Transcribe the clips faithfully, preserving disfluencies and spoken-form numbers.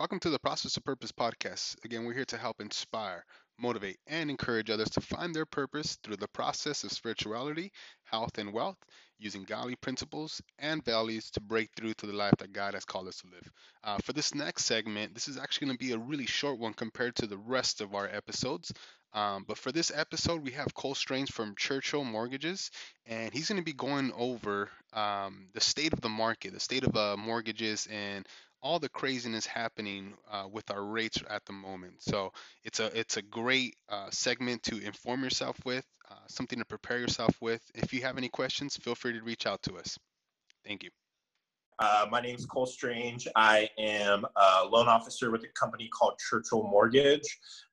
Welcome to the Process of Purpose podcast. Again, we're here to help inspire, motivate, and encourage others to find their purpose through the process of spirituality, health, and wealth, using godly principles and values to break through to the life that God has called us to live. Uh, for this next segment, this is actually going to be a really short one compared to the rest of our episodes. Um, but for this episode, we have Cole Strange from Churchill Mortgages, and he's going to be going over um, the state of the market, the state of uh, mortgages, and all the craziness happening uh, with our rates at the moment. So it's a it's a great uh, segment to inform yourself with, uh, something to prepare yourself with. If you have any questions, feel free to reach out to us. Thank you. Uh, my name is Cole Strange. I am a loan officer with a company called Churchill Mortgage.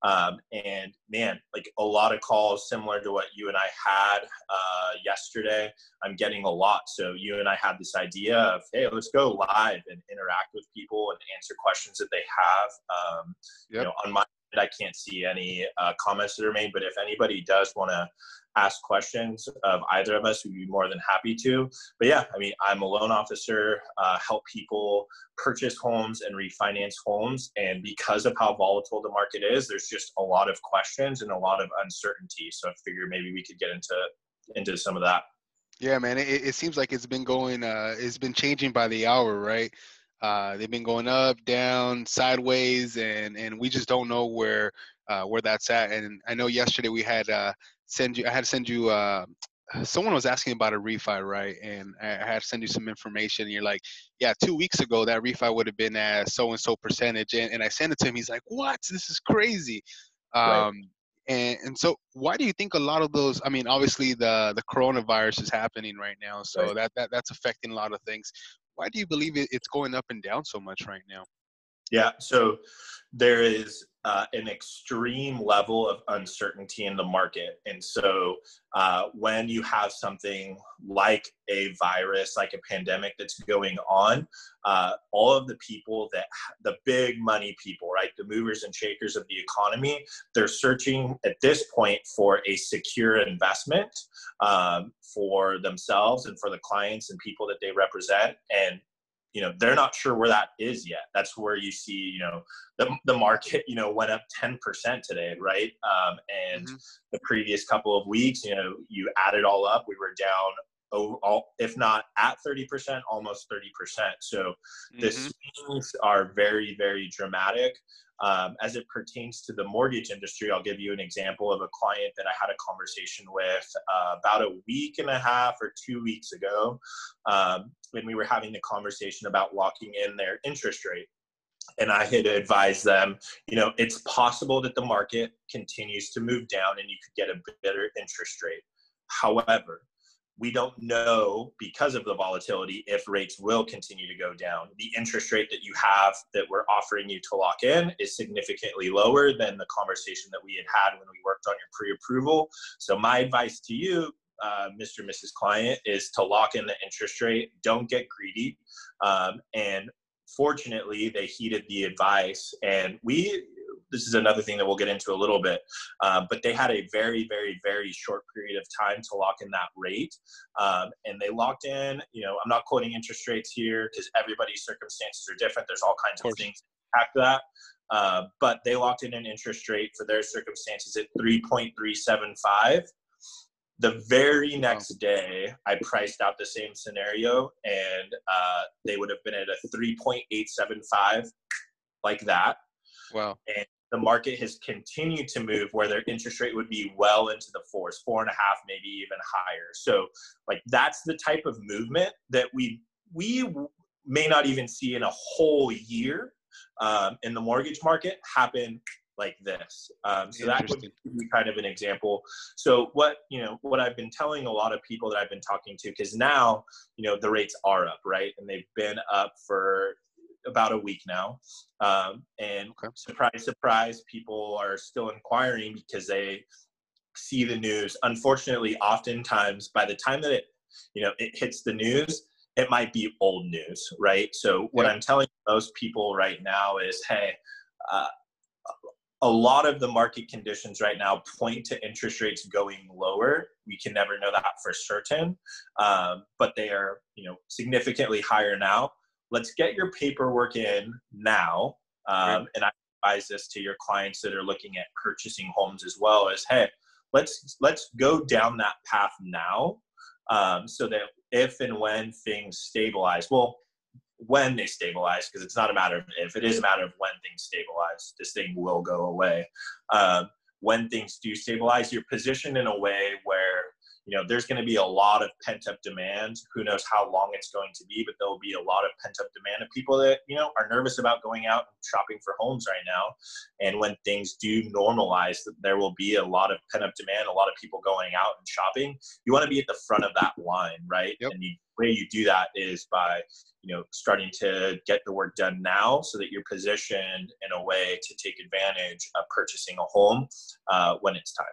Um, and man, like a lot of calls similar to what you and I had uh, yesterday. I'm getting a lot. So you and I had this idea of, hey, let's go live and interact with people and answer questions that they have. Um, yep. You know, on my end, I can't see any uh, comments that are made, but if anybody does want to ask questions of either of us, we'd be more than happy to. But yeah, I mean, I'm a loan officer, uh, help people purchase homes and refinance homes. And because of how volatile the market is, there's just a lot of questions and a lot of uncertainty. So I figured maybe we could get into, into some of that. Yeah, man, it, it seems like it's been going, uh, it's been changing by the hour, right? Uh, they've been going up, down, sideways, and, and we just don't know where, uh, where that's at. And I know yesterday we had, uh, send you, I had to send you, uh, someone was asking about a refi, right? And I had to send you some information and you're like, yeah, two weeks ago, that refi would have been at so-and-so percentage. And, and I sent it to him. He's like, what? This is crazy. Um, right. and, and so why do you think a lot of those, I mean, obviously the, the coronavirus is happening right now. So right. That, that that's affecting a lot of things. Why do you believe it, it's going up and down so much right now? Yeah. So there is uh, an extreme level of uncertainty in the market. And so uh, when you have something like a virus, like a pandemic that's going on, uh, all of the people that the big money people, right, the movers and shakers of the economy, they're searching at this point for a secure investment um, for themselves and for the clients and people that they represent. And you know, they're not sure where that is yet. That's where you see, you know, the the market, you know, went up ten percent today, right? Um, and mm-hmm. the previous couple of weeks, you know, you add it all up, we were down, overall, if not at thirty percent, almost thirty percent. So mm-hmm. the swings are very, very dramatic. Um, as it pertains to the mortgage industry, I'll give you an example of a client that I had a conversation with uh, about a week and a half or two weeks ago um, when we were having the conversation about locking in their interest rate. And I had advised them, you know, it's possible that the market continues to move down and you could get a better interest rate. However, we don't know because of the volatility if rates will continue to go down. The interest rate that you have that we're offering you to lock in is significantly lower than the conversation that we had had when we worked on your pre-approval. So my advice to you, uh, Mister and Missus Client, is to lock in the interest rate. Don't get greedy. Um, and fortunately, they heeded the advice. And we... This is another thing that we'll get into a little bit, uh, but they had a very, very, very short period of time to lock in that rate. Um, and they locked in, you know, I'm not quoting interest rates here because everybody's circumstances are different. There's all kinds of things that impact that. Uh, but they locked in an interest rate for their circumstances at three point three seven five. The very next day, I priced out the same scenario and uh, they would have been at a three point eight seven five like that. Wow. And the market has continued to move where their interest rate would be well into the fours, four and a half, maybe even higher. So like that's the type of movement that we we may not even see in a whole year um, in the mortgage market happen like this. Um, so that would be kind of an example. So what, you know, what I've been telling a lot of people that I've been talking to, because now, you know, the rates are up, right? And they've been up for about a week now. Um, and okay. surprise, surprise, people are still inquiring because they see the news. Unfortunately, oftentimes by the time that it, you know, it hits the news, it might be old news, right? So what yeah. I'm telling most people right now is, hey, uh, a lot of the market conditions right now point to interest rates going lower. We can never know that for certain, um, but they are, you know, significantly higher now. Let's get your paperwork in now Um, right. And I advise this to your clients that are looking at purchasing homes as well, is, hey, let's, let's go down that path now, um, so that if and when things stabilize, well, when they stabilize, because it's not a matter of if, it is a matter of when things stabilize, this thing will go away. Um, when things do stabilize, you're positioned in a way where, you know, there's going to be a lot of pent-up demand. Who knows how long it's going to be, but there'll be a lot of pent-up demand of people that, you know, are nervous about going out and shopping for homes right now. And when things do normalize, there will be a lot of pent-up demand, a lot of people going out and shopping. You want to be at the front of that line, right? Yep. And the way you do that is by, you know, starting to get the work done now so that you're positioned in a way to take advantage of purchasing a home uh, when it's time.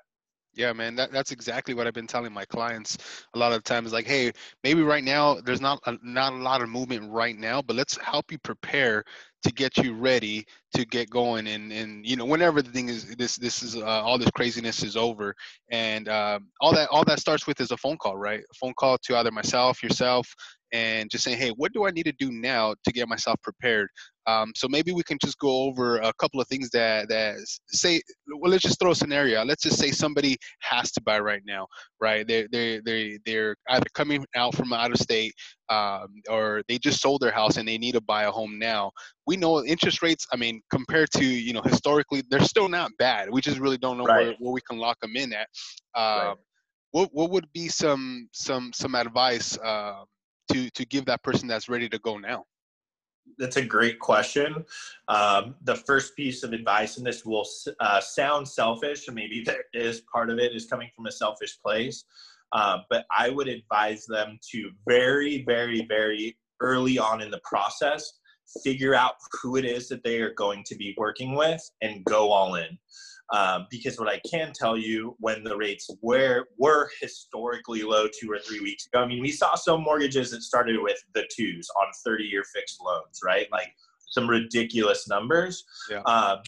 Yeah, man, that, that's exactly what I've been telling my clients a lot of times. Like, hey, maybe right now there's not a, not a lot of movement right now, but let's help you prepare to get you ready to get going. And, and you know, whenever the thing is, this this is uh, all this craziness is over, and uh, all that all that starts with is a phone call, right? A phone call to either myself, yourself, and just saying, hey, what do I need to do now to get myself prepared? Um, so maybe we can just go over a couple of things that, that say, well, let's just throw a scenario. Let's just say somebody has to buy right now, right? They're, they're, they're, they're either coming out from out of state, um, or they just sold their house and they need to buy a home now. We know interest rates, I mean, compared to, you know, historically, they're still not bad. We just really don't know right. where, where we can lock them in at. Uh, right. What what would be some, some, some advice uh, to, to give that person that's ready to go now? That's a great question. Um, the first piece of advice, and this will uh, sound selfish, and maybe there is part of it is coming from a selfish place, uh, but I would advise them to very, very, very early on in the process, figure out who it is that they are going to be working with and go all in. Um, because what I can tell you, when the rates were, were historically low two or three weeks ago, I mean, we saw some mortgages that started with the twos on thirty-year fixed loans, right? Like some ridiculous numbers. Yeah. Um,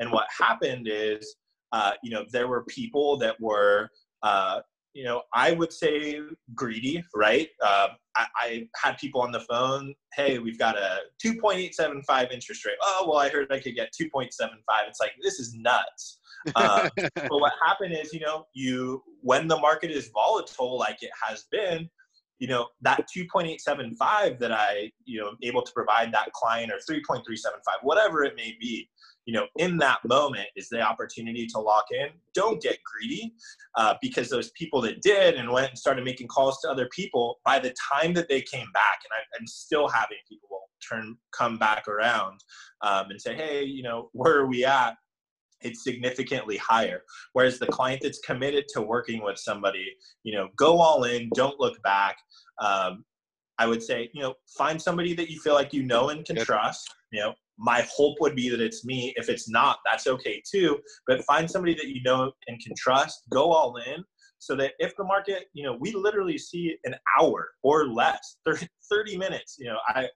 and what happened is, uh, you know, there were people that were, uh, you know, I would say greedy, right? Um, I, I had people on the phone, hey, we've got a two point eight seven five interest rate. Oh, well, I heard I could get two point seven five. It's like, this is nuts. um, but what happened is, you know, you, when the market is volatile, like it has been, you know, that two point eight seven five that I, you know, able to provide that client, or three point three seven five, whatever it may be, you know, in that moment is the opportunity to lock in. Don't get greedy, uh, because those people that did and went and started making calls to other people, by the time that they came back, and I, I'm still having people will turn, come back around um, and say, hey, you know, where are we at? It's significantly higher. Whereas the client that's committed to working with somebody, you know, go all in, don't look back. Um, I would say, you know, find somebody that you feel like you know and can trust. You know, my hope would be that it's me. If it's not, that's okay too. But find somebody that you know and can trust. Go all in, so that if the market, you know, we literally see an hour or less, thirty minutes, you know, I,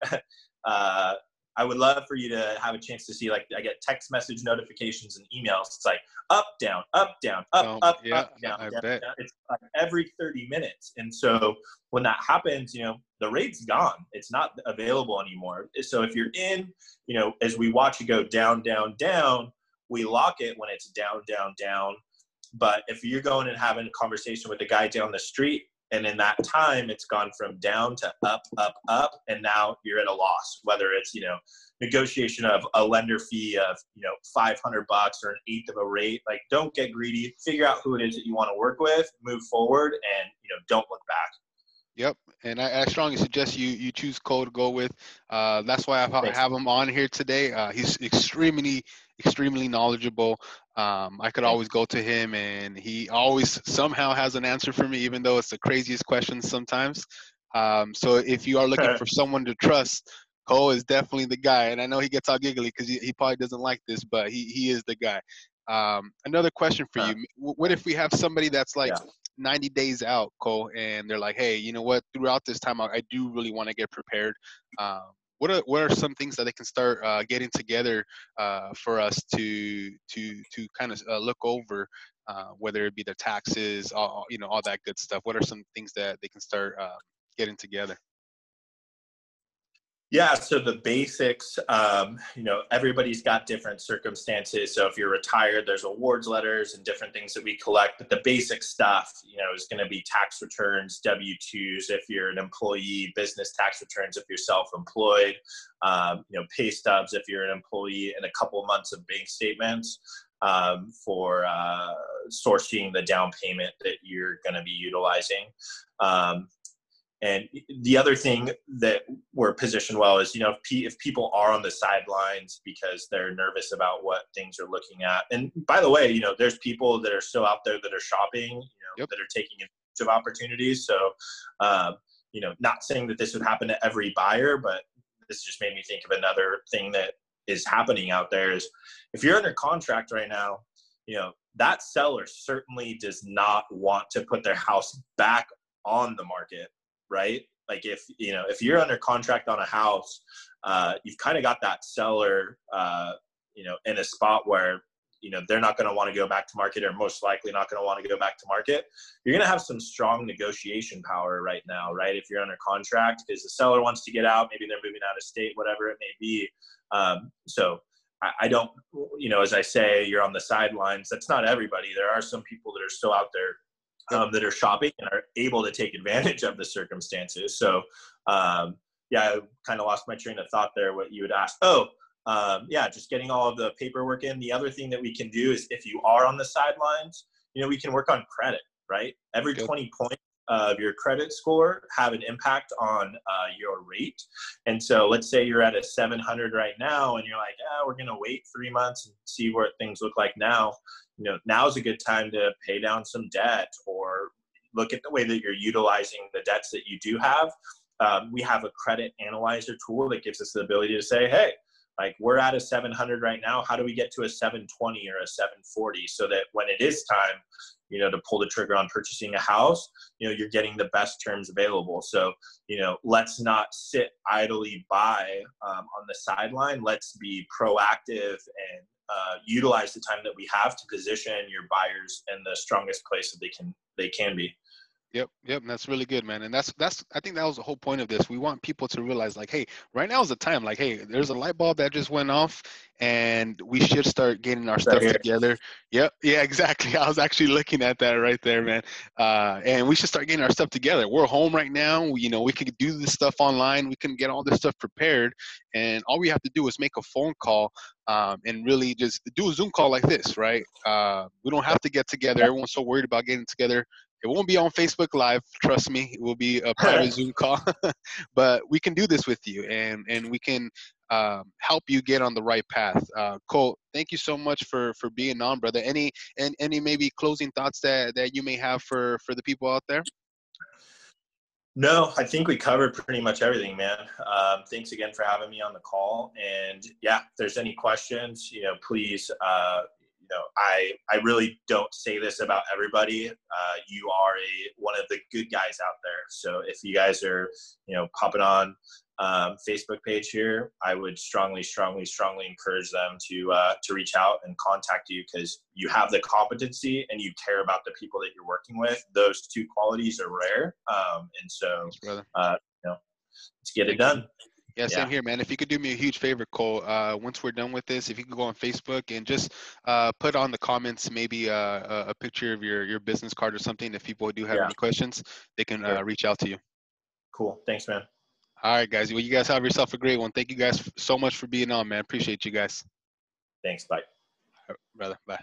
uh, I would love for you to have a chance to see, like, I get text message notifications and emails. It's like up, down, up, down, up, oh, up, yeah, up, down, I down, bet. down. It's like every thirty minutes. And so when that happens, you know, the rate's gone. It's not available anymore. So if you're in, you know, as we watch it go down, down, down, we lock it when it's down, down, down. But if you're going and having a conversation with a guy down the street, and in that time, it's gone from down to up, up, up, and now you're at a loss, whether it's, you know, negotiation of a lender fee of, you know, five hundred bucks or an eighth of a rate. Like, don't get greedy. Figure out who it is that you want to work with, move forward, and, you know, don't look back. Yep, and I, I strongly suggest you you choose Cole to go with. Uh, that's why I Thanks. have him on here today. Uh, he's extremely, extremely knowledgeable. Um, I could always go to him, and he always somehow has an answer for me, even though it's the craziest question sometimes. Um, so if you are looking for someone to trust, Cole is definitely the guy. And I know he gets all giggly because he, he probably doesn't like this, but he, he is the guy. Um, another question for you. What if we have somebody that's like yeah. ninety days out, Cole, and they're like, hey, you know what, throughout this time, I, I do really want to get prepared. Um, what are, what are some things that they can start uh, getting together uh, for us to, to, to kind of uh, look over, uh, whether it be their taxes, all, you know, all that good stuff? What are some things that they can start uh, getting together? Yeah, so the basics, um, you know, everybody's got different circumstances. So if you're retired, there's awards letters and different things that we collect. But the basic stuff, you know, is going to be tax returns, W two's if you're an employee, business tax returns if you're self-employed, um, you know, pay stubs if you're an employee, and a couple months of bank statements um, for uh, sourcing the down payment that you're going to be utilizing. Um, And the other thing that we're positioned well is, you know, if, pe if people are on the sidelines because they're nervous about what things are looking at. And by the way, you know, there's people that are still out there that are shopping, you know, yep. that are taking advantage of opportunities. So, uh, you know, not saying that this would happen to every buyer, but this just made me think of another thing that is happening out there is if you're under contract right now, you know, that seller certainly does not want to put their house back on the market. Right? Like if, you know, if you're under contract on a house, uh, you've kind of got that seller, uh, you know, in a spot where, you know, they're not going to want to go back to market, or most likely not going to want to go back to market. You're going to have some strong negotiation power right now, right? If you're under contract, because the seller wants to get out, maybe they're moving out of state, whatever it may be. Um, so I, I don't, you know, as I say, you're on the sidelines. That's not everybody. There are some people that are still out there Um, that are shopping and are able to take advantage of the circumstances. So, um, yeah, I kind of lost my train of thought there, what you would ask. Oh, um, yeah, just getting all of the paperwork in. The other thing that we can do is if you are on the sidelines, you know, we can work on credit, right? Every Good. twenty points of your credit score have an impact on uh, your rate. And so let's say you're at a seven hundred right now and you're like, oh, we're going to wait three months and see what things look like now. You know, now's a good time to pay down some debt or look at the way that you're utilizing the debts that you do have. Um, we have a credit analyzer tool that gives us the ability to say, hey, like we're at a seven hundred right now. How do we get to a seven twenty or a seven forty so that when it is time, you know, to pull the trigger on purchasing a house, you know, you're getting the best terms available. So, you know, let's not sit idly by um, on the sideline. Let's be proactive and Uh, utilize the time that we have to position your buyers in the strongest place that they can they can be. Yep, yep, and that's really good, man. And that's that's I think that was the whole point of this. We want people to realize, like, hey, right now is the time. Like, hey, there's a light bulb that just went off, and we should start getting our stuff together. Yep, yeah, exactly. I was actually looking at that right there, man. Uh, and we should start getting our stuff together. We're home right now. We, you know, we can do this stuff online. We can get all this stuff prepared, and all we have to do is make a phone call. Um, and really just do a Zoom call like this, right? Uh, we don't have to get together. Everyone's so worried about getting together. It won't be on Facebook Live, trust me. It will be a private Zoom call. But we can do this with you, and, and we can um, help you get on the right path. Uh, Cole, thank you so much for, for being on, brother. Any and any maybe closing thoughts that, that you may have for, for the people out there? No, I think we covered pretty much everything, man. Um, thanks again for having me on the call. And yeah, if there's any questions, you know, please, uh, you know, I, I really don't say this about everybody. Uh, you are a, one of the good guys out there. So if you guys are, you know, popping on um, Facebook page here, I would strongly, strongly, strongly encourage them to, uh, to reach out and contact you, because you have the competency and you care about the people that you're working with. Those two qualities are rare. Um, and so, Thanks, uh, you know, let's get Thank it done. You. Yeah, same yeah. here, man. If you could do me a huge favor, Cole, uh, once we're done with this, if you can go on Facebook and just uh, put on the comments maybe uh, a picture of your, your business card or something. If people do have yeah. any questions, they can uh, reach out to you. Cool. Thanks, man. All right, guys. Well, you guys have yourself a great one. Thank you guys so much for being on, man. Appreciate you guys. Thanks. Bye. All right, brother. Bye.